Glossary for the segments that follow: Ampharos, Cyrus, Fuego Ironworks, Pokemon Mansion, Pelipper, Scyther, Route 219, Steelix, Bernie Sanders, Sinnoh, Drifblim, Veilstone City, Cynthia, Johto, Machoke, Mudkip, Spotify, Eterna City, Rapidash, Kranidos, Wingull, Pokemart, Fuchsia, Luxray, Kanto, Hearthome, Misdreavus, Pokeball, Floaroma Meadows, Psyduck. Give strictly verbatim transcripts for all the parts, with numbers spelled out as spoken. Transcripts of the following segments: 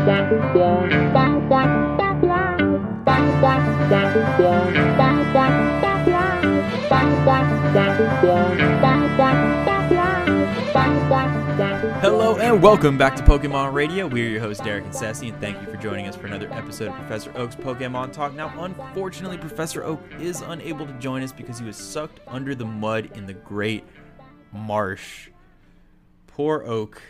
Hello and welcome back to Pokemon Radio. We're your hosts Derek and Sassy, and thank you for joining us for another episode of Professor Oak's Pokemon Talk. Now, unfortunately, Professor Oak is unable to join us because he was sucked under the mud in the Great Marsh. Poor Oak.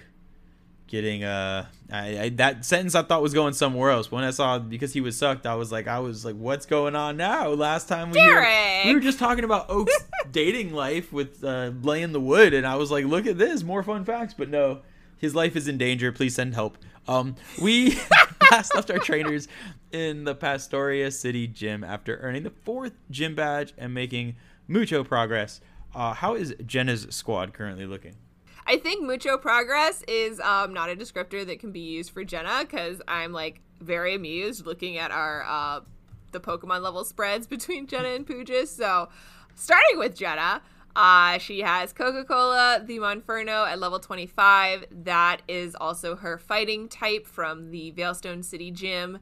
Getting uh, I, I, that sentence I thought was going somewhere else. When I saw because he was sucked, I was like, I was like, what's going on now? Last time we were, we were just talking about Oak's dating life with uh, laying the wood, and I was like, look at this, more fun facts. But no, his life is in danger. Please send help. Um, we last left our trainers in the Pastoria City gym after earning the fourth gym badge and making mucho progress. Uh, how is Jenna's squad currently looking? I think mucho progress is um, not a descriptor that can be used for Jenna, because I'm like very amused looking at our uh, the Pokemon level spreads between Jenna and Pooja. So starting with Jenna, uh, she has Coca-Cola, the Monferno at level twenty-five. That is also her fighting type from the Veilstone City gym.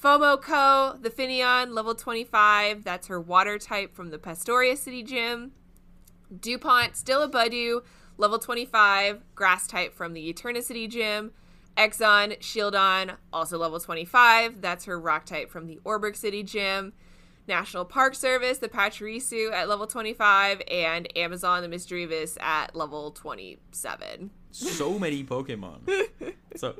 Fomo Co, the Finneon, level twenty-five. That's her water type from the Pastoria City gym. DuPont, still a Budu. Level twenty-five, grass type from the Eterna City gym. Exxon, Shieldon, also level twenty-five. That's her rock type from the Oreburgh City gym. National Park Service, the Pachirisu at level twenty-five. And Amazon, the Misdreavus at level twenty-seven. So many Pokemon. So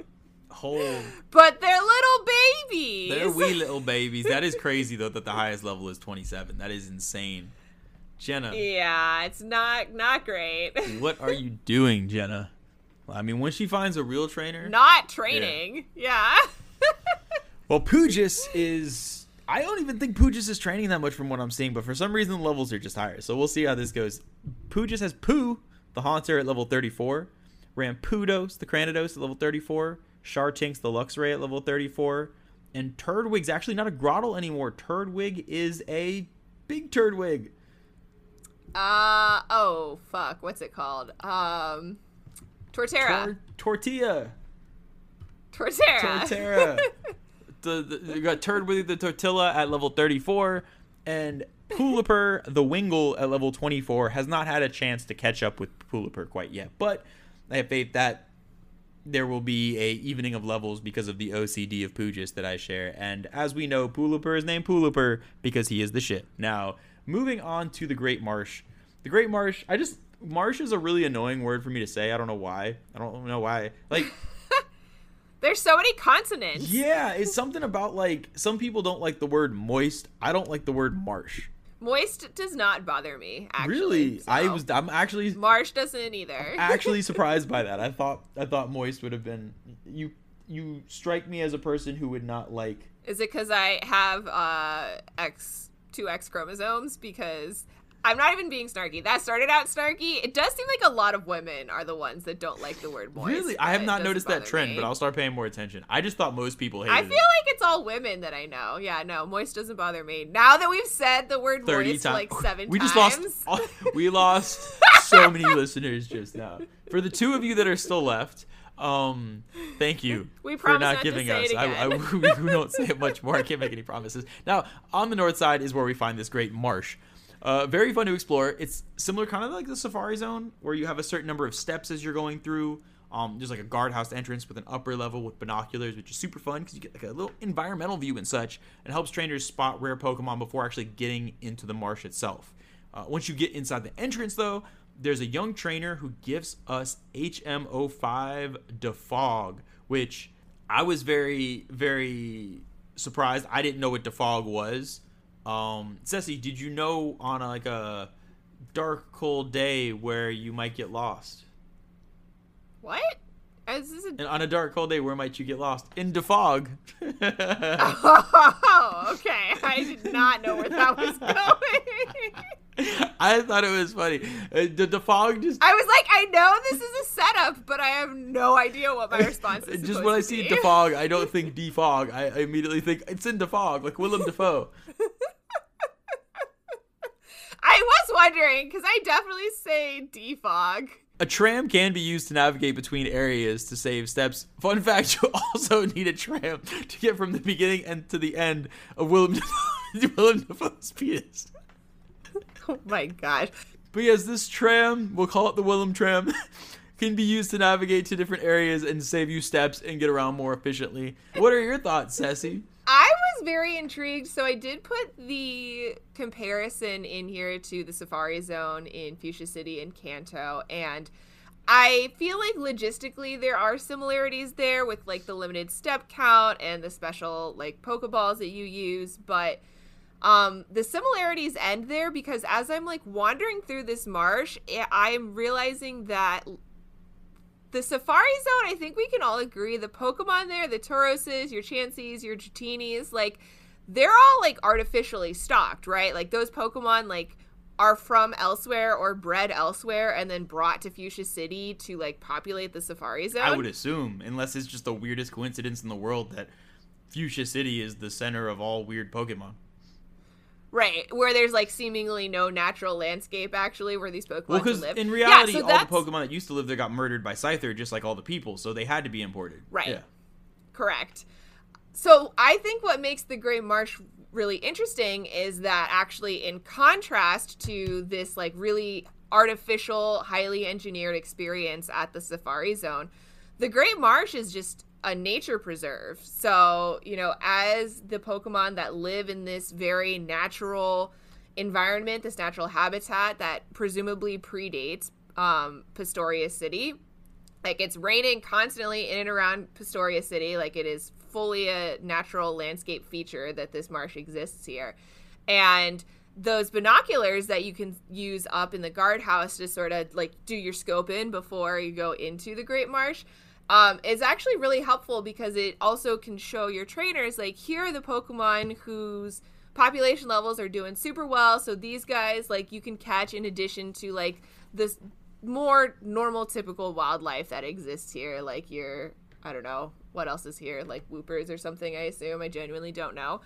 whole. But they're little babies. They're wee little babies. That is crazy, though, that the highest level is twenty-seven. That is insane. Jenna. Yeah, it's not not great. What are you doing, Jenna? I mean, when she finds a real trainer. Not training. Yeah. yeah. Well, Poojas is... I don't even think Poojas is training that much from what I'm seeing, but for some reason the levels are just higher. So we'll see how this goes. Poojas has Poo, the Haunter, at level thirty-four. Rampudos, the Kranidos, at level thirty-four. Shartinx, the Luxray, at level thirty-four. And Turdwig's actually not a Grottle anymore. Turdwig is a big Turdwig. Uh, oh, fuck, what's it called? Um, Torterra. Tor- tortilla. Torterra. Torterra. the, the, you got Turdwig the Tortilla at level thirty-four, and Poolepur the Wingull at level twenty-four has not had a chance to catch up with Poolepur quite yet, but I have faith that there will be a evening of levels because of the O C D of Poojas that I share, and as we know, Poolepur is named Poolepur because he is the shit. Now... moving on to the Great Marsh. The Great Marsh, I just... Marsh is a really annoying word for me to say. I don't know why. I don't know why. Like... There's so many consonants. Yeah, it's something about, like... Some people don't like the word moist. I don't like the word marsh. Moist does not bother me, actually. Really? So. I was... I'm actually... Marsh doesn't either. I'm actually surprised by that. I thought I thought moist would have been... You, you strike me as a person who would not like... Is it because I have uh, X... two X chromosomes? Because I'm not even being snarky. That started out snarky. It does seem like a lot of women are the ones that don't like the word moist. Really? I have not noticed that trend, me. But I'll start paying more attention. I just thought most people hated it. I feel it. Like it's all women that I know. Yeah, no, moist doesn't bother me. Now that we've said the word moist time. like seven we just times. Lost all, we lost so many listeners just now. For the two of you that are still left, um thank you we for not, not giving us I, I, we don't say it much more. I can't make any promises. Now, on the north side is where we find this Great Marsh. Uh very fun to explore. It's similar kind of like the Safari Zone, where you have a certain number of steps as you're going through. Um there's like a guardhouse entrance with an upper level with binoculars, which is super fun because you get like a little environmental view and such, and helps trainers spot rare Pokemon before actually getting into the marsh itself. Uh, once you get inside the entrance, though, there's a young trainer who gives us H M oh five Defog, which I was very, very surprised. I didn't know what Defog was. Um, Ceci, did you know on a, like a dark, cold day where you might get lost? What? Is this a... And on a dark, cold day, where might you get lost? In Defog. Oh, okay. I did not know where that was going. I thought it was funny. Uh, the Defog just... I was like, I know this is a setup, but I have no idea what my response is. Just when I see Defog, I don't think defog. I, I immediately think it's in Defog, like Willem Dafoe. I was wondering, because I definitely say defog. A tram can be used to navigate between areas to save steps. Fun fact, you also need a tram to get from the beginning and to the end of Willem Dafoe's penis. Oh my gosh. But yes, this tram, we'll call it the Willem Tram, can be used to navigate to different areas and save you steps and get around more efficiently. What are your thoughts, Ceci? I was very intrigued, so I did put the comparison in here to the Safari Zone in Fuchsia City and Kanto, and I feel like logistically there are similarities there with, like, the limited step count and the special, like, Pokeballs that you use, but um, the similarities end there because as I'm, like, wandering through this marsh, I'm realizing that the Safari Zone, I think we can all agree, the Pokemon there, the Tauroses, your Chanseys, your Jatinis, like, they're all, like, artificially stocked, right? Like, those Pokemon, like, are from elsewhere or bred elsewhere and then brought to Fuchsia City to, like, populate the Safari Zone. I would assume, unless it's just the weirdest coincidence in the world that Fuchsia City is the center of all weird Pokemon. Right, where there's, like, seemingly no natural landscape, actually, where these Pokemon well, live. Well, because in reality, yeah, so all that's... the Pokemon that used to live there got murdered by Scyther, just like all the people, so they had to be imported. Right. Yeah. Correct. So I think what makes the Great Marsh really interesting is that, actually, in contrast to this, like, really artificial, highly engineered experience at the Safari Zone, the Great Marsh is just a nature preserve. So, you know, as the Pokemon that live in this very natural environment, this natural habitat that presumably predates um, Pastoria City, like, it's raining constantly in and around Pastoria City. Like, it is fully a natural landscape feature that this marsh exists here. And those binoculars that you can use up in the guardhouse to sort of, like, do your scope in before you go into the Great Marsh, Um, is actually really helpful because it also can show your trainers, like, here are the Pokemon whose population levels are doing super well. So these guys, like, you can catch in addition to, like, this more normal, typical wildlife that exists here. Like, your, I don't know, what else is here? Like, whoopers or something, I assume. I genuinely don't know.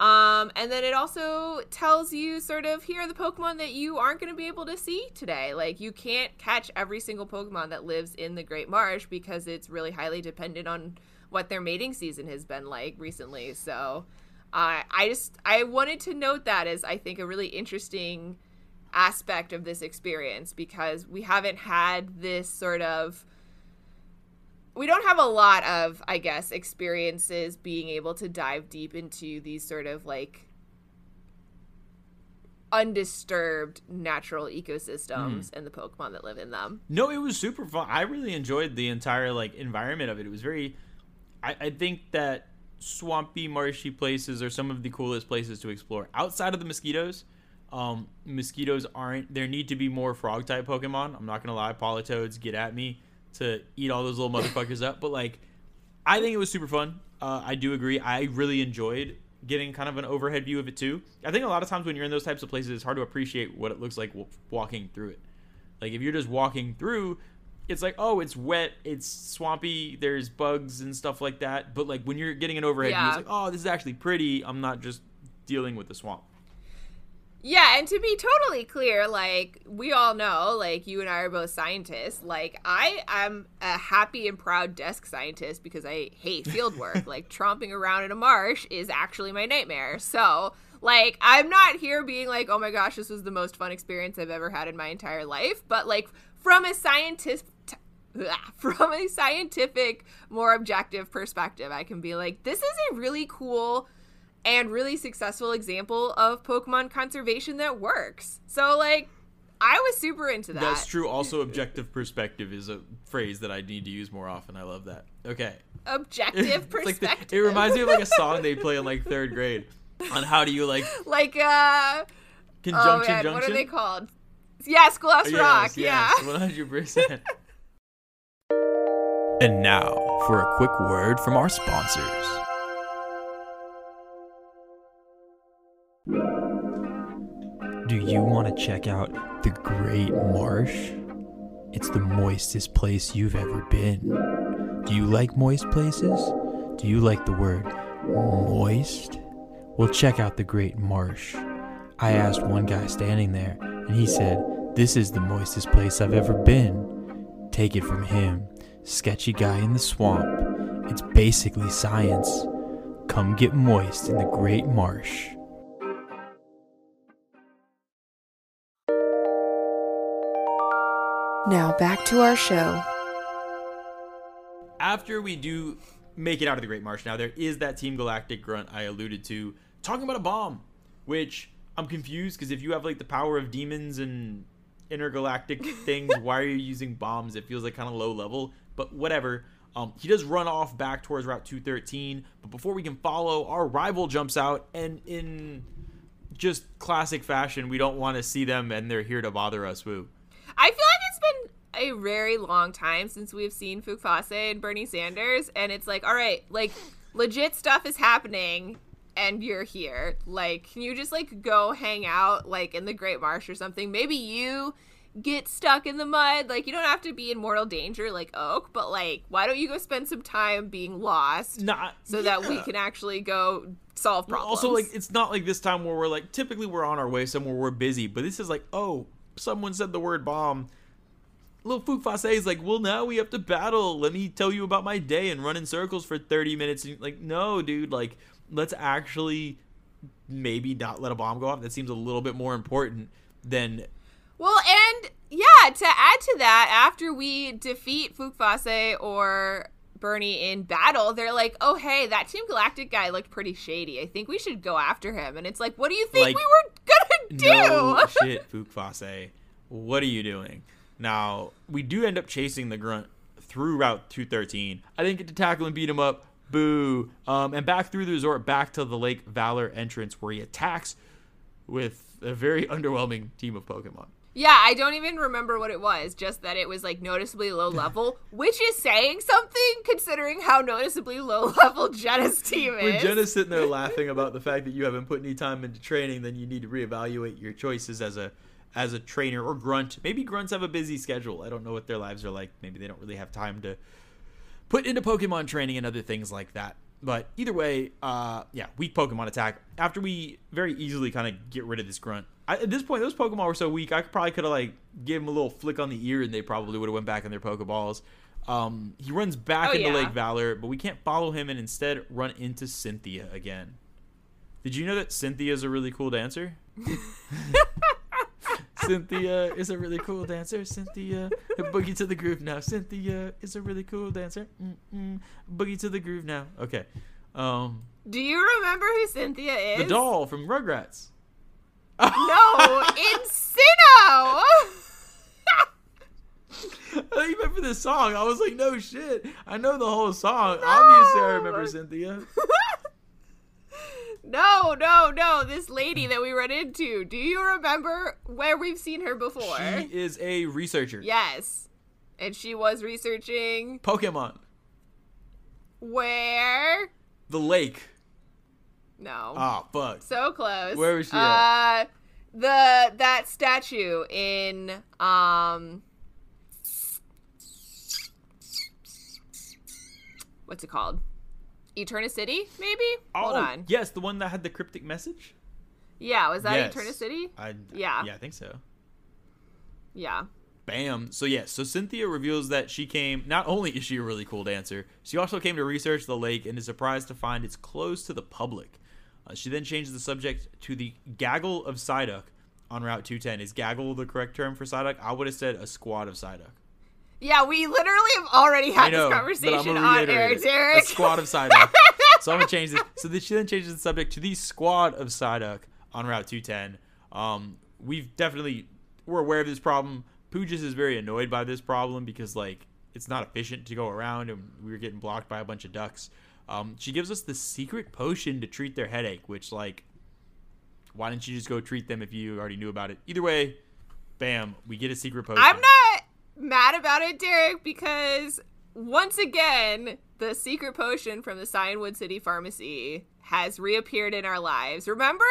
Um, and then it also tells you sort of, here are the Pokemon that you aren't going to be able to see today. Like, you can't catch every single Pokemon that lives in the Great Marsh because it's really highly dependent on what their mating season has been like recently. So uh, I just, I wanted to note that as, I think, a really interesting aspect of this experience because we haven't had this sort of, we don't have a lot of, I guess, experiences being able to dive deep into these sort of, like, undisturbed natural ecosystems mm. and the Pokemon that live in them. No, it was super fun. I really enjoyed the entire, like, environment of it. It was very, I, I think that swampy, marshy places are some of the coolest places to explore. Outside of the mosquitoes, um, mosquitoes aren't, there need to be more frog-type Pokemon. I'm not going to lie, Politoeds, get at me, to eat all those little motherfuckers up. But, like, I think it was super fun. Uh, I do agree. I really enjoyed getting kind of an overhead view of it, too. I think a lot of times when you're in those types of places, it's hard to appreciate what it looks like w- walking through it. Like, if you're just walking through, it's like, oh, it's wet, it's swampy, there's bugs and stuff like that. But, like, when you're getting an overhead yeah. view, it's like, oh, this is actually pretty. I'm not just dealing with the swamp. Yeah, and to be totally clear, like, we all know, like, you and I are both scientists. Like, I am a happy and proud desk scientist because I hate field work. Like, tromping around in a marsh is actually my nightmare. So, like, I'm not here being like, oh my gosh, this was the most fun experience I've ever had in my entire life. But, like, from a scientist, from a scientific, more objective perspective, I can be like, this is a really cool and really successful example of Pokemon conservation that works. So, like, I was super into that. That's true. Also, objective perspective is a phrase that I need to use more often. I love that. Okay. Objective perspective. Like the, it reminds me of, like, a song they play in, like, third grade on how do you, like... like, uh... Conjunction oh man, Junction? What are they called? Yeah, Schoolhouse yes, Rock. Yes, yeah. one hundred percent. And now, for a quick word from our sponsors. Do you want to check out the Great Marsh? It's the moistest place you've ever been. Do you like moist places? Do you like the word moist? Well, check out the Great Marsh. I asked one guy standing there, and he said, "This is the moistest place I've ever been." Take it from him, sketchy guy in the swamp. It's basically science. Come get moist in the Great Marsh. Now back to our show. After we do make it out of the Great Marsh, now there is that Team Galactic grunt I alluded to, talking about a bomb, which I'm confused because if you have like the power of demons and intergalactic things, why are you using bombs? It feels like kind of low level, but whatever. Um, he does run off back towards Route two thirteen, but before we can follow, our rival jumps out, and in just classic fashion, we don't want to see them, and they're here to bother us. Woo. I feel like it's been a very long time since we've seen Fukfase and Bernie Sanders, and it's like, all right, like, legit stuff is happening, and you're here. Like, can you just, like, go hang out, like, in the Great Marsh or something? Maybe you get stuck in the mud. Like, you don't have to be in mortal danger like Oak, but, like, why don't you go spend some time being lost not, so yeah. that we can actually go solve problems? Also, like, it's not like this time where we're, like, typically we're on our way somewhere, we're busy, but this is like, oh, someone said the word bomb. Little Fukfase is like, well, now we have to battle. Let me tell you about my day and run in circles for thirty minutes. And like, no, dude, like, let's actually maybe not let a bomb go off. That seems a little bit more important than... Well, and, yeah, to add to that, after we defeat Fukfase or Bernie in battle, they're like, oh, hey, that Team Galactic guy looked pretty shady. I think we should go after him. And it's like, what do you think like, we were going to do? No shit, Fukfase. What are you doing? Now, we do end up chasing the grunt through Route two thirteen. I didn't get to tackle and beat him up. Boo. Um, and back through the resort, back to the Lake Valor entrance where he attacks with a very underwhelming team of Pokemon. Yeah, I don't even remember what it was, just that it was, like, noticeably low level, which is saying something considering how noticeably low level Jenna's team is. When Jenna's sitting there laughing about the fact that you haven't put any time into training, then you need to reevaluate your choices as a as a trainer or grunt. Maybe grunts have a busy schedule. I don't know what their lives are like. Maybe they don't really have time to put into Pokemon training and other things like that. But either way, uh, yeah, weak Pokemon attack. After we very easily kind of get rid of this grunt, I, at this point, those Pokemon were so weak, I probably could have, like, give him a little flick on the ear, and they probably would have went back in their Pokeballs. Um, he runs back oh, into yeah. Lake Valor, but we can't follow him and instead run into Cynthia again. Did you know that Cynthia is a really cool dancer? Cynthia is a really cool dancer. Cynthia, boogie to the groove now. Cynthia is a really cool dancer. Mm-mm. Boogie to the groove now. Okay. Um, Do you remember who Cynthia is? The doll from Rugrats. No, it's Sinnoh. I remember this song. I was like, no shit. I know the whole song. No. Obviously, I remember Cynthia. No, no, no. This lady that we run into. Do you remember where we've seen her before? She is a researcher. Yes. And she was researching... Pokemon. Where? The lake. No. Oh, fuck. So close. Where was she at? Uh, the, that statue in... um. What's it called? Eterna City, maybe? Oh, hold on. Yes, the one that had the cryptic message? Yeah, was that yes. Eterna City? I, yeah. Yeah, I think so. Yeah. Bam. So, yeah, so Cynthia reveals that she came, not only is she a really cool dancer, she also came to research the lake and is surprised to find it's closed to the public. Uh, she then changes the subject to the gaggle of Psyduck on Route two ten. Is gaggle the correct term for Psyduck? I would have said a squad of Psyduck. Yeah, we literally have already had know, this conversation on air, Derek. A squad of Psyduck. So I'm going to change this. So the, she then changes the subject to the squad of Psyduck on Route two ten. Um, we've definitely, we're aware of this problem. Poojas is very annoyed by this problem because, like, it's not efficient to go around and we were getting blocked by a bunch of ducks. Um, she gives us the secret potion to treat their headache, which, like, why didn't you just go treat them if you already knew about it? Either way, bam, we get a secret potion. I'm not... mad about it, Derek, because once again, the secret potion from the Cianwood City pharmacy has reappeared in our lives. Remember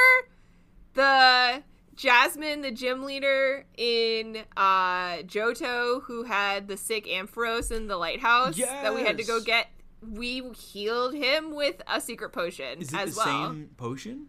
the Jasmine, the gym leader in uh, Johto, who had the sick Ampharos in the lighthouse yes. that we had to go get? We healed him with a secret potion as well. Is it the same potion?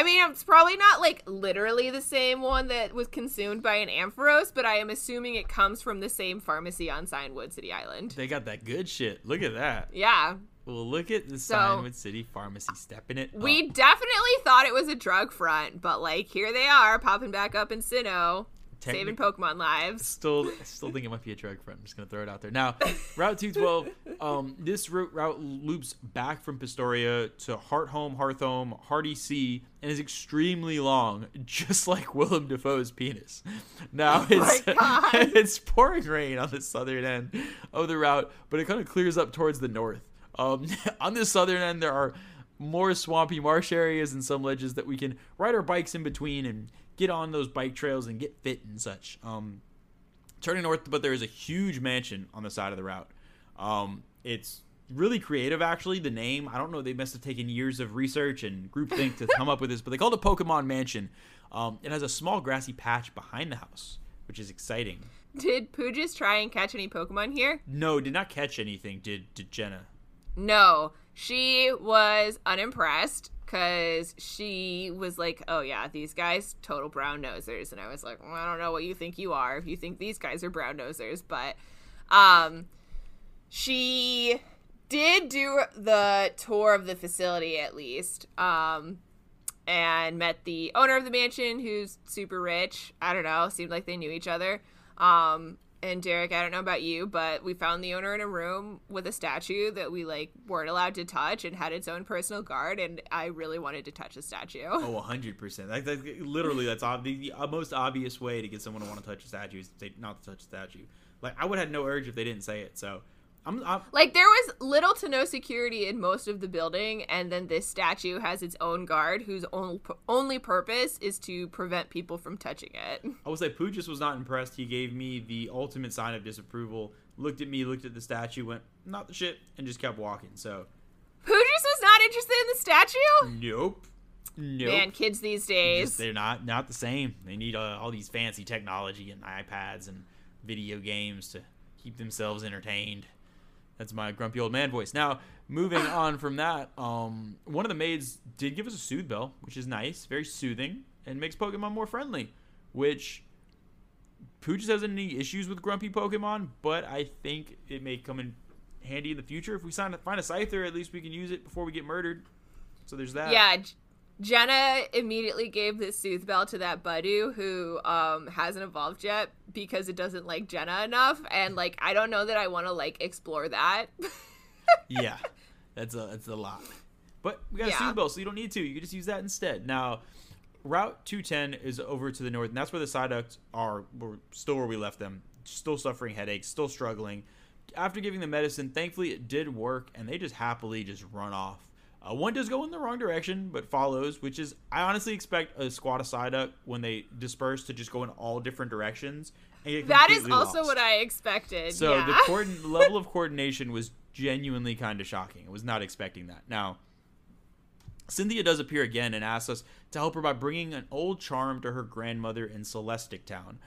I mean, it's probably not, like, literally the same one that was consumed by an Ampharos, but I am assuming it comes from the same pharmacy on Cianwood City Island. They got that good shit. Look at that. Yeah. Well, look at the so, Cianwood City pharmacy stepping it up. We definitely thought it was a drug front, but, like, here they are popping back up in Sinnoh, Technic- saving Pokemon lives. Still still think it might be a drug front. I'm just going to throw it out there. Now, Route two twelve, um, this route, route loops back from Pastoria to Hearthome, Hearthome, Hearthome, and is extremely long, just like Willem Dafoe's penis. Now, it's, oh it's pouring rain on the southern end of the route, but it kind of clears up towards the north. Um, on the southern end, there are more swampy marsh areas and some ledges that we can ride our bikes in between and get on those bike trails and get fit and such. Um, turning north, but there is a huge mansion on the side of the route. Um, it's really creative, actually, the name. I don't know. They must have taken years of research and groupthink to come up with this, but they called it Pokemon Mansion. Um, it has a small grassy patch behind the house, which is exciting. Did Poojas try and catch any Pokemon here? No, did not catch anything, did, did Jenna. No, she was unimpressed because she was like, oh, yeah, these guys, total brown nosers. And I was like, well, I don't know what you think you are if you think these guys are brown nosers. But um, she did do the tour of the facility, at least, um, and met the owner of the mansion, who's super rich. I don't know. Seemed like they knew each other. Um And Derek, I don't know about you, but we found the owner in a room with a statue that we, like, weren't allowed to touch and had its own personal guard, and I really wanted to touch the statue. Oh, one hundred percent. That, that, literally, that's ob- the, the most obvious way to get someone to want to touch a statue is to not to touch the statue. Like, I would have no urge if they didn't say it, so... I'm, I'm, like, there was little to no security in most of the building, and then this statue has its own guard whose only, only purpose is to prevent people from touching it. I would say Poojas was not impressed. He gave me the ultimate sign of disapproval, looked at me, looked at the statue, went, not the shit, and just kept walking, so. Poojas was not interested in the statue? Nope. Nope. Man, kids these days. Just, they're not, not the same. They need uh, all these fancy technology and iPads and video games to keep themselves entertained. That's my grumpy old man voice. Now, moving on from that, um, one of the maids did give us a soothe bell, which is nice, very soothing, and makes Pokemon more friendly, which Pooch doesn't have any issues with grumpy Pokemon, but I think it may come in handy in the future. If we find a Scyther, at least we can use it before we get murdered. So there's that. Yeah, Jenna immediately gave this soothe bell to that Budu who um, hasn't evolved yet because it doesn't like Jenna enough. And, like, I don't know that I want to, like, explore that. Yeah, that's a, that's a lot. But we got yeah. a soothe bell, so you don't need to. You can just use that instead. Now, Route two ten is over to the north, and that's where the Psyducks are. We're still where we left them. Still suffering headaches, still struggling. After giving the medicine, thankfully it did work, and they just happily just run off. Uh, one does go in the wrong direction, but follows, which is, I honestly expect a squad of Psyduck when they disperse to just go in all different directions. And get that is also lost. What I expected. So yeah. the coordin- level of coordination was genuinely kind of shocking. I was not expecting that. Now, Cynthia does appear again and asks us to help her by bringing an old charm to her grandmother in Celestic Town,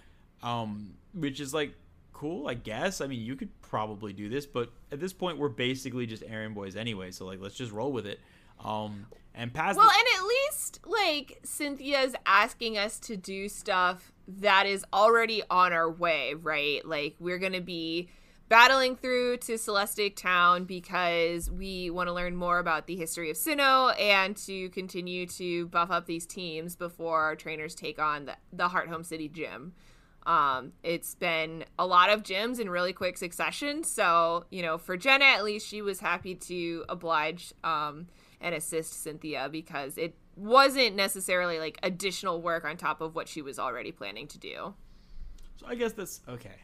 um, which is like, cool, I guess. I mean, you could probably do this, but at this point, we're basically just errand boys anyway. So, like, let's just roll with it. Um, and pass. Well, the- and at least, like, Cynthia's asking us to do stuff that is already on our way, right? Like, we're going to be battling through to Celestic Town because we want to learn more about the history of Sinnoh and to continue to buff up these teams before our trainers take on the, the Hearthome City Gym. Um, it's been a lot of gyms in really quick succession. So, you know, for Jenna, at least she was happy to oblige, um, and assist Cynthia because it wasn't necessarily like additional work on top of what she was already planning to do. So I guess that's okay.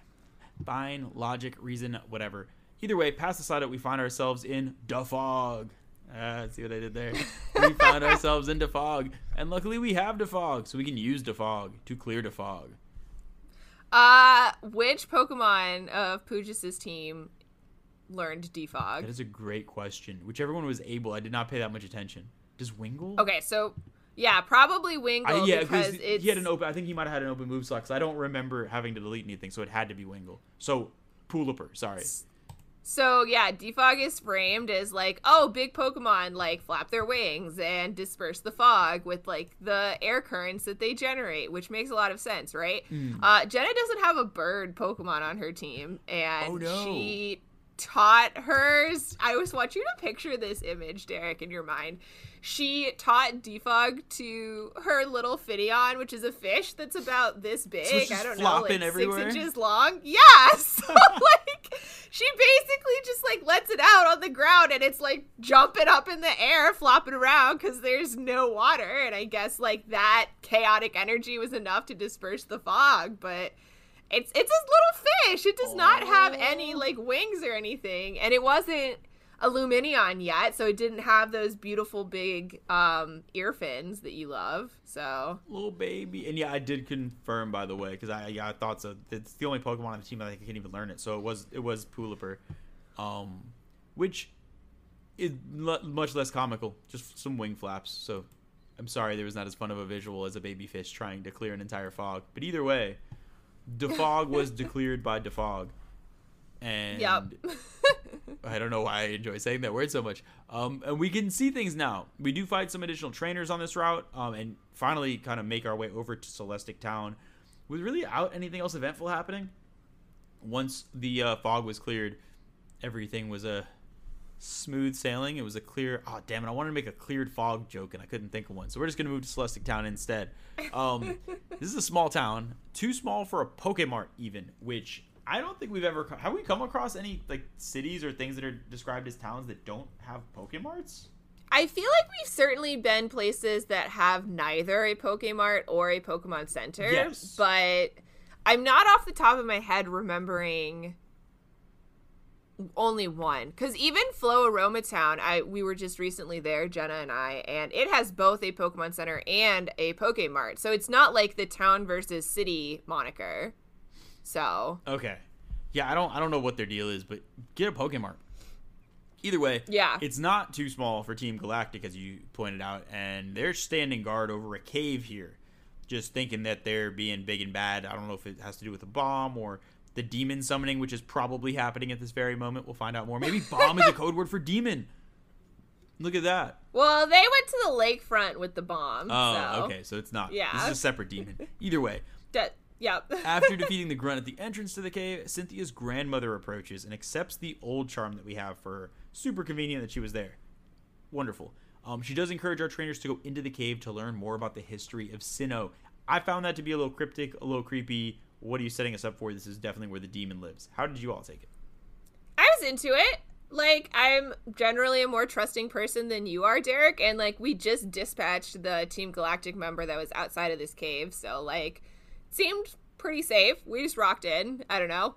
Fine. Logic, reason, whatever. Either way, past the side that we find ourselves in the fog. Uh, see what I did there. We found ourselves in the fog, and luckily we have the fog, so we can use the fog to clear the fog. Uh, which Pokemon of Poojas' team learned Defog? That is a great question. Whichever one was able. I did not pay that much attention. Does Wingull? Okay, so, yeah, probably Wingull I, yeah, because it's... He had an open, I think he might have had an open moveslot because I don't remember having to delete anything, so it had to be Wingull. So, Poolipper, sorry. So yeah, defog is framed as like, oh, big Pokemon like flap their wings and disperse the fog with like the air currents that they generate, which makes a lot of sense, right? Mm. Uh, Jenna doesn't have a bird Pokemon on her team, and oh, no. she taught hers. I just want you to picture this image, Derek, in your mind. She taught defog to her little Finneon, which is a fish that's about this big. So she's I don't know, like everywhere. six inches long. Yeah, so like she basically just like lets it out on the ground, and it's like jumping up in the air, flopping around because there's no water. And I guess like that chaotic energy was enough to disperse the fog, but. It's it's a little fish. It does not have any, like, wings or anything. And it wasn't a Luminion yet, so it didn't have those beautiful big um, ear fins that you love. So little baby. And, yeah, I did confirm, by the way, because I, yeah, I thought so. It's the only Pokemon on the team that I can't even learn it. So it was it was Pulipper, um, which is l- much less comical. Just some wing flaps. So I'm sorry there was not as fun of a visual as a baby fish trying to clear an entire fog. But either way... Defog was declared by Defog, and yep. I don't know why I enjoy saying that word so much. Um, and we can see things now. We do fight some additional trainers on this route, um, and finally kind of make our way over to Celestic Town. Was really out anything else eventful happening? Once the uh, fog was cleared, everything was a smooth sailing. It was a clear. Oh damn it! I wanted to make a cleared fog joke, and I couldn't think of one. So we're just gonna move to Celestic Town instead. Um, this is a small town. Too small for a Pokemart even, which I don't think we've ever... Co- have we come across any, like, cities or things that are described as towns that don't have Pokemarts? I feel like we've certainly been places that have neither a Pokemart or a Pokemon Center. Yes. But I'm not off the top of my head remembering only one. Because even Floaroma Town, I we were just recently there, Jenna and I, and it has both a Pokemon Center and a Pokemart. So it's not like the town versus city moniker. So okay, yeah, I don't I don't know what their deal is, but get a Pokemart. Either way, yeah, it's not too small for Team Galactic, as you pointed out, and they're standing guard over a cave here, just thinking that they're being big and bad. I don't know if it has to do with a bomb or the demon summoning, which is probably happening at this very moment. We'll find out more. Maybe bomb is a code word for demon. Look at that. Well, they went to the lakefront with the bomb. Oh, so. Okay. So it's not. Yeah. This is a separate demon. Either way. De- yep. After defeating the grunt at the entrance to the cave, Cynthia's grandmother approaches and accepts the old charm that we have for her. Super convenient that she was there. Wonderful. Um, she does encourage our trainers to go into the cave to learn more about the history of Sinnoh. I found that to be a little cryptic, a little creepy. What are you setting us up for? This is definitely where the demon lives. How did you all take it? I was into it. Like, I'm generally a more trusting person than you are, Derek. And, like, we just dispatched the Team Galactic member that was outside of this cave. So, like, it seemed pretty safe. We just rocked in. I don't know.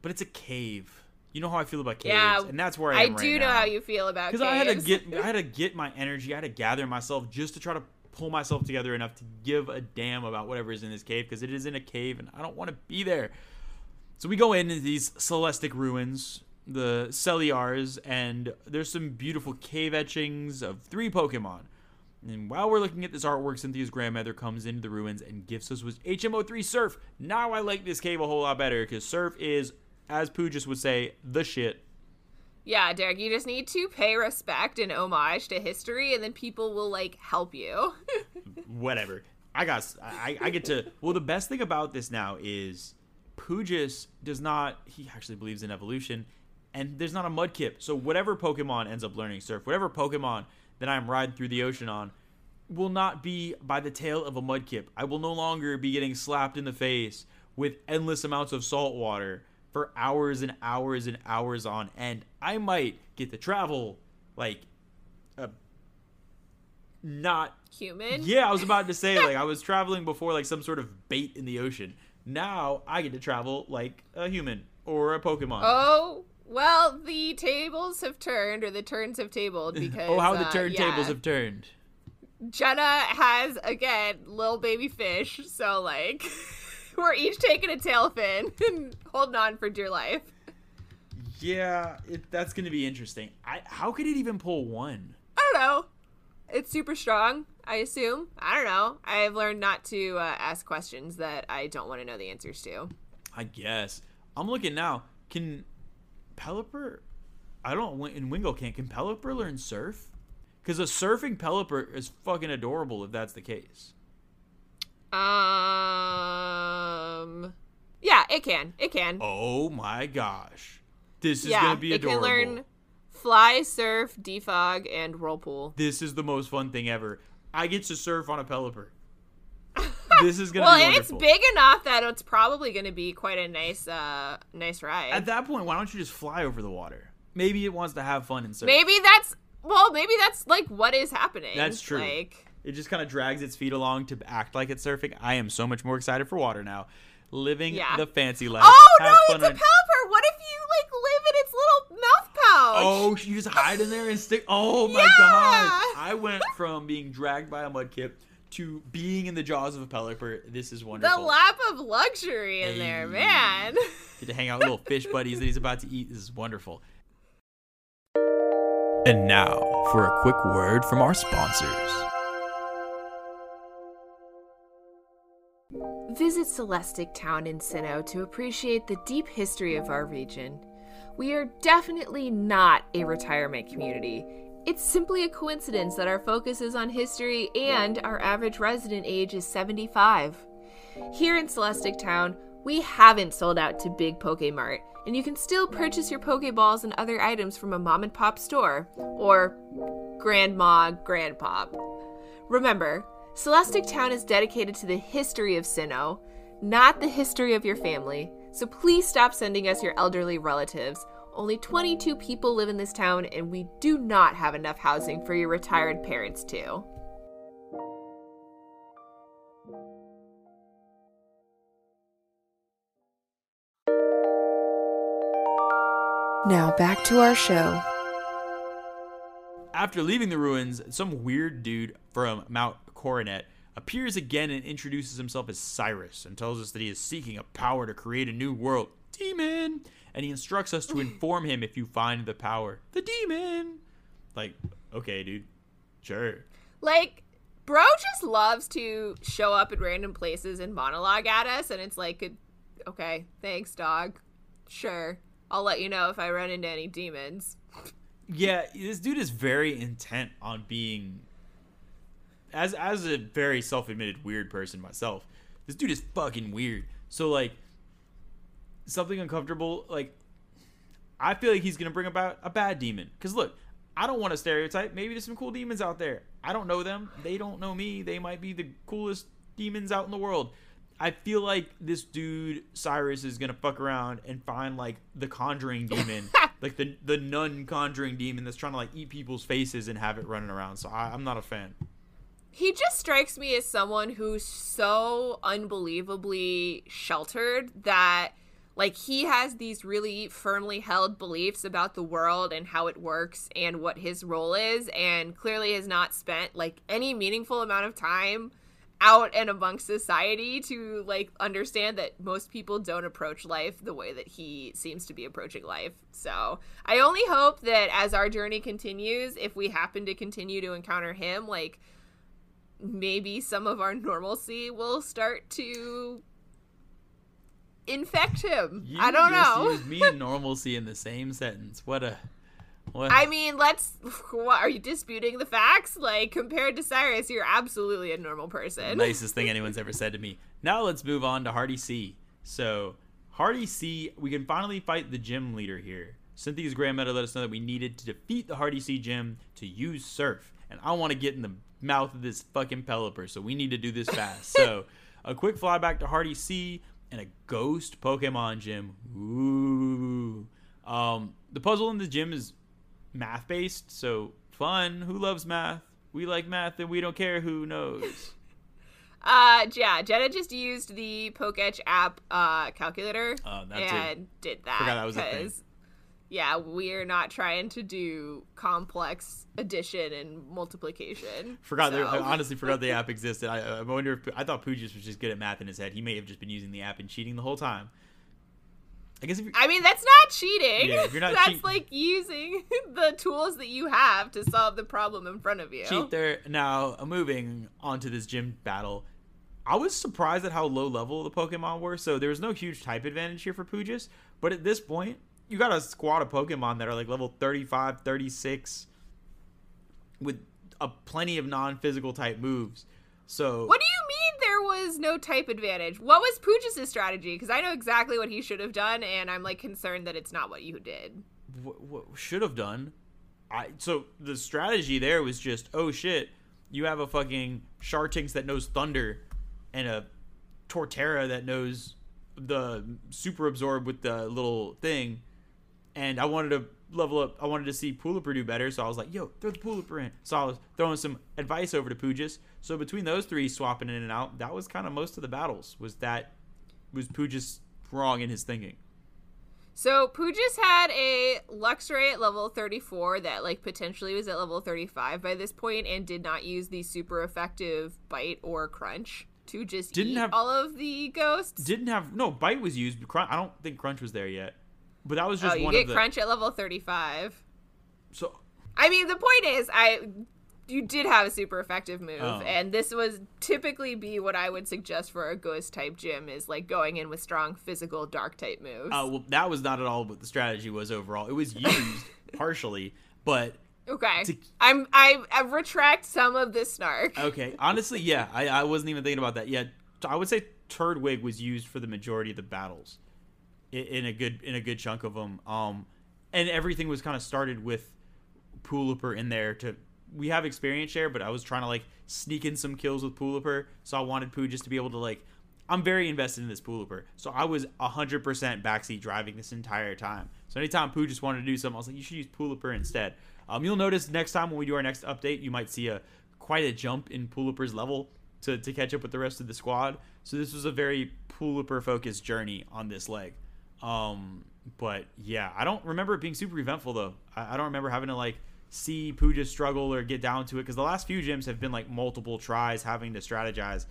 But it's a cave. You know how I feel about caves. Yeah, and that's where I am I right now. I do know how you feel about caves. Because I had to get, I had to get my energy. I had to gather myself just to try to pull myself together enough to give a damn about whatever is in this cave, because it is in a cave and I don't want to be there. So we go into these Celestic ruins, the Celiars, and there's some beautiful cave etchings of three Pokemon. And while we're looking at this artwork, Cynthia's grandmother comes into the ruins and gifts us with H M O three Surf. Now I like this cave a whole lot better, because Surf is, as Poojas would say, the shit. Yeah, Derek, you just need to pay respect and homage to history, and then people will, like, help you. Whatever. I got, I, I get to, well, the best thing about this now is Poojas does not, he actually believes in evolution, and there's not a Mudkip. So whatever Pokemon ends up learning Surf, whatever Pokemon that I'm riding through the ocean on, will not be by the tail of a Mudkip. I will no longer be getting slapped in the face with endless amounts of salt water for hours and hours and hours on end. I might get to travel like a not human. Yeah, I was about to say, like, I was traveling before like some sort of bait in the ocean. Now I get to travel like a human or a Pokemon. Oh, well, the tables have turned, or the turns have tabled, because oh, how uh, the turntables yeah. have turned. Jenna has, again, little baby fish, so like we're each taking a tail fin and holding on for dear life. Yeah, it, that's going to be interesting. I, how could it even pull one? I don't know. It's super strong, I assume. I don't know. I've learned not to uh, ask questions that I don't want to know the answers to. I guess. I'm looking now. Can Pelipper... I don't... And Wingo can't. Can Pelipper learn Surf? Because a surfing Pelipper is fucking adorable if that's the case. Um... Yeah, it can. It can. Oh my gosh. This is yeah, going to be adorable. It can learn Fly, Surf, Defog, and Whirlpool. This is the most fun thing ever. I get to surf on a Pelipper. This is going to well, be wonderful. Well, it's big enough that it's probably going to be quite a nice uh, nice ride. At that point, why don't you just fly over the water? Maybe it wants to have fun and surf. Maybe that's, well, maybe that's, like, what is happening. That's true. Like, it just kind of drags its feet along to act like it's surfing. I am so much more excited for water now. Living yeah. the fancy life. Oh, have no, it's a Pelipper. What if you, like, live in its little mouth pouch? Oh, you just hide in there and stick. Oh, my yeah. God. I went from being dragged by a Mudkip to being in the jaws of a Pelipper. This is wonderful. The lap of luxury in hey. there, man. Get to hang out with little fish buddies that he's about to eat. This is wonderful. And now for a quick word from our sponsors. Visit Celestic Town in Sinnoh to appreciate the deep history of our region. We are definitely not a retirement community. It's simply a coincidence that our focus is on history and our average resident age is seventy-five. Here in Celestic Town, we haven't sold out to Big Pokemart, and you can still purchase your Pokeballs and other items from a mom and pop store, or grandma, grandpop. Remember, Celestic Town is dedicated to the history of Sinnoh, not the history of your family, so please stop sending us your elderly relatives. Only twenty-two people live in this town, and we do not have enough housing for your retired parents, too. Now back to our show. After leaving the ruins, some weird dude from Mount Coronet appears again and introduces himself as Cyrus and tells us that he is seeking a power to create a new world. Demon! And he instructs us to inform him if you find the power. The demon! Like, okay, dude. Sure. Like, bro just loves to show up in random places and monologue at us, and it's like, okay, thanks, dog. Sure. I'll let you know if I run into any demons. Yeah, this dude is very intent on being... As as a very self-admitted weird person myself, this dude is fucking weird. So, like, something uncomfortable, like, I feel like he's going to bring about a bad demon. Because, look, I don't want to stereotype. Maybe there's some cool demons out there. I don't know them. They don't know me. They might be the coolest demons out in the world. I feel like this dude, Cyrus, is going to fuck around and find, like, the conjuring demon. Like, the, the nun conjuring demon that's trying to, like, eat people's faces and have it running around. So, I, I'm not a fan. He just strikes me as someone who's so unbelievably sheltered that, like, he has these really firmly held beliefs about the world and how it works and what his role is, and clearly has not spent, like, any meaningful amount of time out and amongst society to, like, understand that most people don't approach life the way that he seems to be approaching life. So I only hope that as our journey continues, if we happen to continue to encounter him, like, maybe some of our normalcy will start to infect him. You I don't just know. Use me and normalcy in the same sentence. What a. What? I mean, let's. What, are you disputing the facts? Like, compared to Cyrus, you're absolutely a normal person. The nicest thing anyone's ever said to me. Now let's move on to Hardy C. So, Hardy C, we can finally fight the gym leader here. Cynthia's grandmother let us know that we needed to defeat the Hardy C gym to use Surf. And I want to get in the mouth of this fucking Pelipper, so we need to do this fast. So, a quick flyback to Hardy C and a ghost Pokemon gym. Ooh. Um, the puzzle in the gym is math-based, so fun. Who loves math? We like math, and we don't care who knows. uh, yeah, Jenna just used the Poketch app uh, calculator uh, and it. did that. Forgot that was a thing. Yeah, we're not trying to do complex addition and multiplication. Forgot, so. there, I honestly forgot the app existed. I, I wonder if I thought Poojas was just good at math in his head. He may have just been using the app and cheating the whole time. I guess. If you're, I mean, that's not cheating. Yeah, if you're not that's cheat- like using the tools that you have to solve the problem in front of you. Cheat there. Now, moving on to this gym battle. I was surprised at how low level the Pokemon were, so there was no huge type advantage here for Poojas. But at this point, you got a squad of Pokemon that are like level thirty-five, thirty-six with a plenty of non-physical type moves. So what do you mean there was no type advantage? What was Poojas' strategy? Because I know exactly what he should have done, and I'm like concerned that it's not what you did. What, what should have done? I so the strategy there was just, oh shit, you have a fucking Shartinx that knows Thunder and a Torterra that knows the Super Absorb with the little thing, and I wanted to level up. I wanted to see Poolooper do better, so I was like, yo, throw the Poolooper in. So I was throwing some advice over to Poojas. So between those three swapping in and out, that was kind of most of the battles. Was that was Poojas wrong in his thinking? So Poojas had a Luxray at level thirty-four that like potentially was at level thirty-five by this point and did not use the super effective Bite or Crunch to just didn't eat have, all of the ghosts. Didn't have no Bite was used. But crunch, I don't think Crunch was there yet. But that was just oh, you one get of the Crunch at level thirty-five. So I mean, the point is, I you did have a super effective move, oh. and this was typically be what I would suggest for a ghost type gym is like going in with strong physical dark type moves. Oh uh, well, that was not at all what the strategy was overall. It was used partially, but okay. To... I'm I, I retract some of this snark. Okay, honestly, yeah, I, I wasn't even thinking about that. Yeah, I would say Turtwig was used for the majority of the battles, in a good in a good chunk of them, um, and everything was kind of started with Poolooper in there to. We have experience share, but I was trying to, like, sneak in some kills with Poolooper, so I wanted Pooh just to be able to, like, I'm very invested in this Poolooper, so I was one hundred percent backseat driving this entire time. So anytime Pooh just wanted to do something, I was like, you should use Poolooper instead. Um, you'll notice next time when we do our next update, you might see a quite a jump in Poolooper's level to, to catch up with the rest of the squad. So this was a very Poolooper-focused journey on this leg. Um, but, yeah, I don't remember it being super eventful, though. I, I don't remember having to, like, see Pooja struggle or get down to it, because the last few gyms have been like multiple tries having to strategize.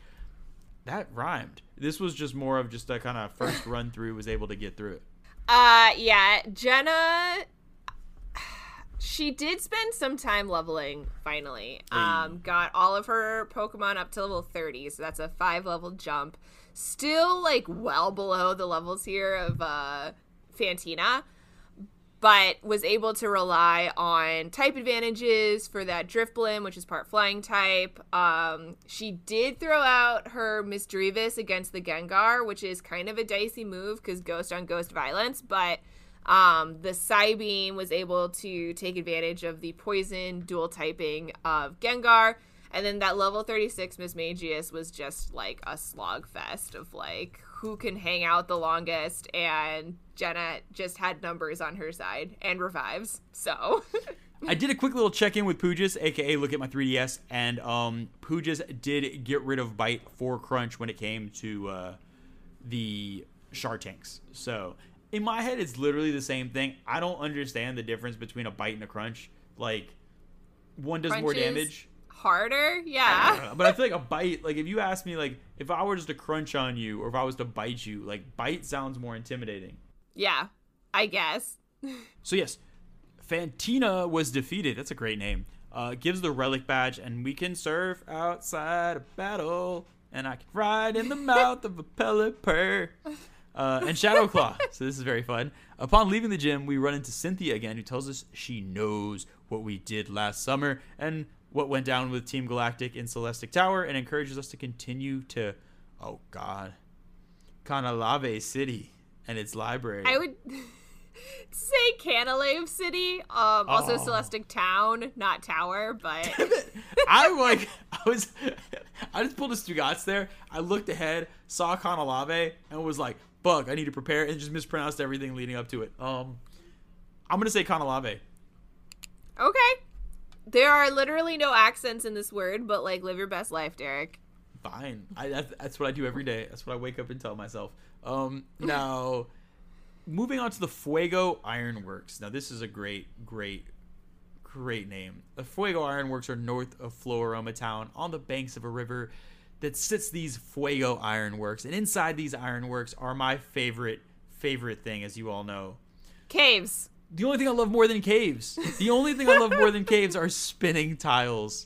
That rhymed. This was just more of just a kind of first run through, was able to get through it. Uh yeah, Jenna, she did spend some time leveling finally. Hey. Um got all of her Pokemon up to level thirty, so that's a five level jump. Still like well below the levels here of uh Fantina, but was able to rely on type advantages for that Drifblim, which is part flying type. Um, she did throw out her Misdreavus against the Gengar, which is kind of a dicey move because ghost-on-ghost violence, but um, the Psybeam was able to take advantage of the poison dual typing of Gengar, and then that level thirty-six Miss Magius was just like a slog fest of like, who can hang out the longest, and Jenna just had numbers on her side and revives. So I did a quick little check-in with Poojas, aka look at my three D S, and um, Poojas did get rid of Bite for Crunch when it came to uh, the Shartinx. So in my head, it's literally the same thing. I don't understand the difference between a Bite and a Crunch. Like, one does Crunches. more damage. Harder, yeah. I but I feel like a bite, like if you ask me, like if I were just to crunch on you or if I was to bite you, like bite sounds more intimidating. Yeah, I guess. So yes, Fantina was defeated. That's a great name. Uh, gives the relic badge, and we can surf outside a battle, and I can ride in the mouth of a Pelipper. Uh, and Shadowclaw. So this is very fun. Upon leaving the gym, we run into Cynthia again, who tells us she knows what we did last summer and what went down with Team Galactic in Celestic Tower, and encourages us to continue to, oh god, Canalave City and its library. I would say Canalave City, um, oh. also Celestic Town, not Tower, but... I like, I was, I just pulled a Stugatz there, I looked ahead, saw Canalave, and was like, fuck, I need to prepare, and just mispronounced everything leading up to it. Um, I'm gonna say Canalave. Okay. There are literally no accents in this word, but, like, live your best life, Derek. Fine. I, that's, that's what I do every day. That's what I wake up and tell myself. Um, now, moving on to the Fuego Ironworks. Now, this is a great, great, great name. The Fuego Ironworks are north of Floaroma Town on the banks of a river that sits these Fuego Ironworks. And inside these ironworks are my favorite, favorite thing, as you all know. Caves. The only thing I love more than caves. The only thing I love more than caves are spinning tiles.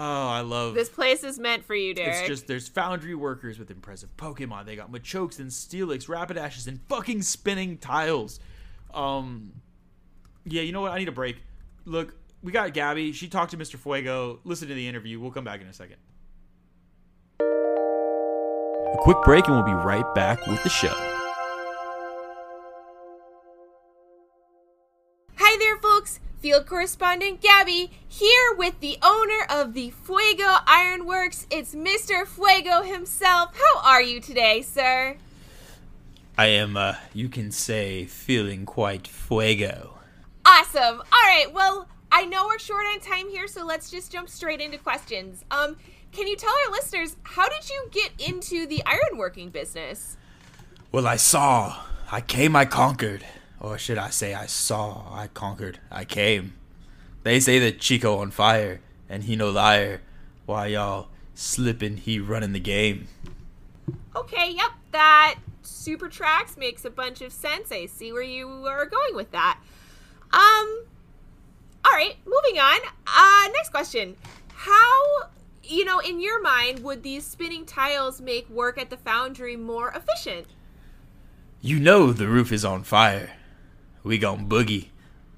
Oh, I love this place is meant for you, Derek. It's just there's foundry workers with impressive Pokemon. They got Machokes and Steelix, Rapidashes, and fucking spinning tiles. Um, yeah, you know what? I need a break. Look, we got Gabby. She talked to Mister Fuego. Listen to the interview. We'll come back in a second. A quick break, and we'll be right back with the show. Hi there, folks. Field correspondent Gabby here with the owner of the Fuego Ironworks. It's Mister Fuego himself. How are you today, sir? I am, uh, you can say, feeling quite fuego. Awesome. All right, well, I know we're short on time here, so let's just jump straight into questions. Um, can you tell our listeners, how did you get into the ironworking business? Well, I saw. I came, I conquered. Or should I say I saw, I conquered, I came. They say that Chico on fire, and he no liar. Why y'all slippin', he runnin' the game. Okay, yep, that super tracks, makes a bunch of sense. I see where you are going with that. Um, alright, moving on. Uh, next question. How, you know, in your mind, would these spinning tiles make work at the foundry more efficient? You know the roof is on fire. We gon' boogie,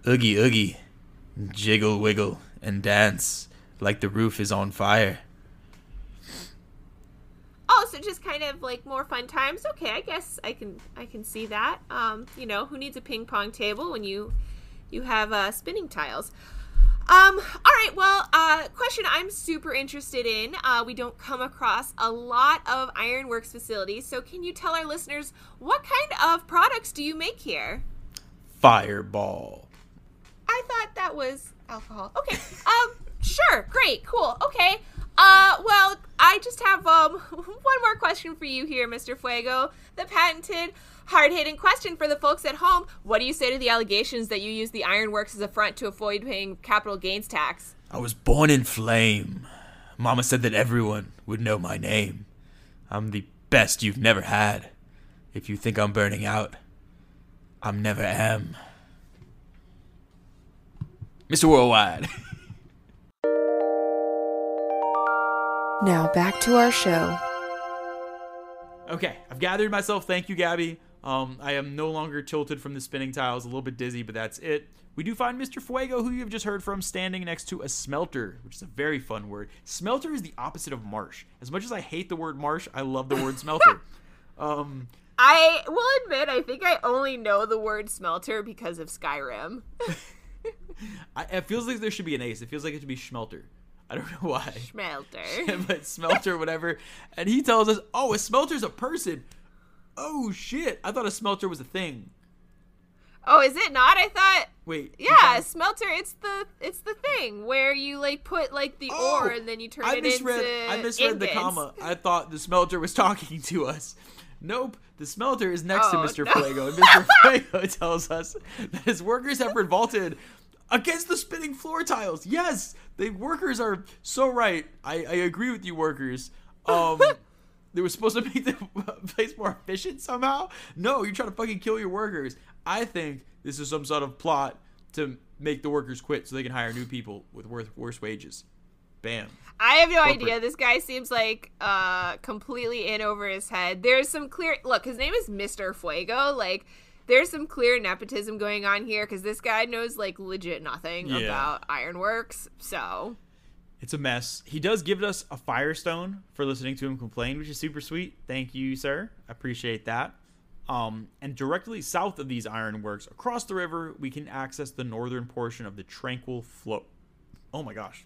oogie oogie, jiggle wiggle, and dance like the roof is on fire. Oh, so just kind of like more fun times. Okay, I guess I can I can see that. Um, you know, who needs a ping pong table when you you have uh, spinning tiles? Um, all right, well, uh, question I'm super interested in. Uh, we don't come across a lot of ironworks facilities, so can you tell our listeners what kind of products do you make here? Fireball. I thought that was alcohol. Okay. Um, sure. Great. Cool. Okay. Uh, well, I just have, um, one more question for you here, Mister Fuego. The patented, hard-hitting question for the folks at home. What do you say to the allegations that you use the ironworks as a front to avoid paying capital gains tax? I was born in flame. Mama said that everyone would know my name. I'm the best you've never had. If you think I'm burning out, I'm never am. Mister Worldwide. Now back to our show. Okay, I've gathered myself. Thank you, Gabby. Um, I am no longer tilted from the spinning tiles, a little bit dizzy, but that's it. We do find Mister Fuego, who you've just heard from, standing next to a smelter, which is a very fun word. Smelter is the opposite of marsh. As much as I hate the word marsh, I love the word smelter. Um, I will admit, I think I only know the word smelter because of Skyrim. I, it feels like there should be an ace. It feels like it should be schmelter. I don't know why. Smelter. But smelter, whatever. And he tells us, oh, a smelter's a person. Oh, shit. I thought a smelter was a thing. Oh, is it not? I thought. Wait. Yeah, a smelter, it's the it's the thing where you, like, put, like, the oh, ore and then you turn I it misread, into I misread infants. The comma. I thought the smelter was talking to us. Nope. The smelter is next oh, to Mister No. Fuego. And Mister Fuego tells us that his workers have revolted against the spinning floor tiles. Yes, the workers are so right. I, I agree with you, workers. Um, they were supposed to make the place more efficient somehow. No, you're trying to fucking kill your workers. I think this is some sort of plot to make the workers quit so they can hire new people with worth, worse wages. Bam. I have no Corporate. idea. This guy seems like uh, completely in over his head. There's some clear... Look, his name is Mister Fuego. Like... There's some clear nepotism going on here because this guy knows, like, legit nothing yeah. about ironworks, so. It's a mess. He does give us a Firestone for listening to him complain, which is super sweet. Thank you, sir. I appreciate that. Um, and directly south of these ironworks, across the river, we can access the northern portion of the tranquil flow. Oh, my gosh.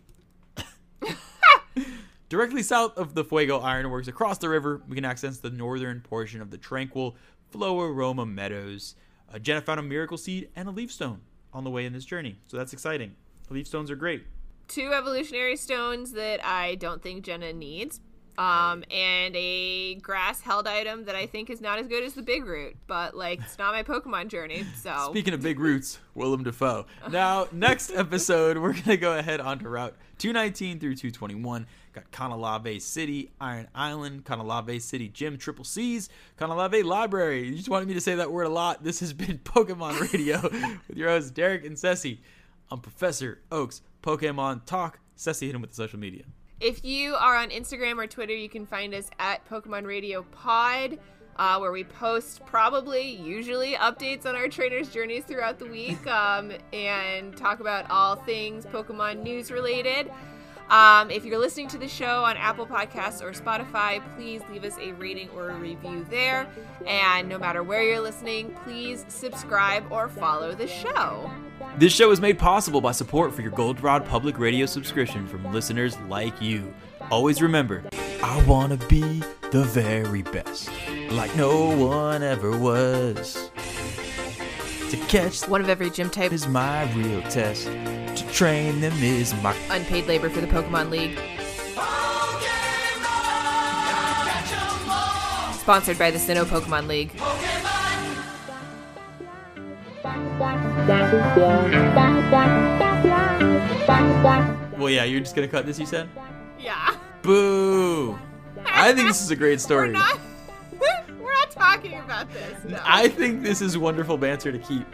Directly south of the Fuego Ironworks, across the river, we can access the northern portion of the tranquil Floaroma Meadows. Uh, Jenna found a miracle seed and a leaf stone on the way in this journey, so that's exciting. The leaf stones are great. Two evolutionary stones that I don't think Jenna needs, um, and a grass held item that I think is not as good as the big root, but, like, it's not my Pokemon journey, so. Speaking of big roots, Willem Dafoe. Now, next episode, we're going to go ahead onto Route two nineteen through two twenty-one. Got Canalave City, Iron Island, Canalave City Gym, Triple C's, Canalave Library. You just wanted me to say that word a lot. This has been Pokemon Radio with your hosts Derek and Ceci. I'm Professor Oak's Pokemon Talk. Ceci, hit him with the social media. If you are on Instagram or Twitter, you can find us at Pokemon Radio Pod, uh, where we post probably, usually, updates on our trainers' journeys throughout the week, um, and talk about all things Pokemon news related. Um, if you're listening to the show on Apple Podcasts or Spotify, please leave us a rating or a review there. And no matter where you're listening, please subscribe or follow the show. This show is made possible by support for your Goldrod Public Radio subscription from listeners like you. Always remember, I want to be the very best, like no one ever was. To catch one of every gym type is my real test. To train them is my unpaid labor for the Pokemon League. Pokemon! Sponsored by the Sinnoh Pokemon League. Pokemon! Well, yeah, you're just gonna cut this, you said? Yeah. Boo! I think this is a great story. We're not, we're not talking about this. No. I think this is wonderful banter to keep.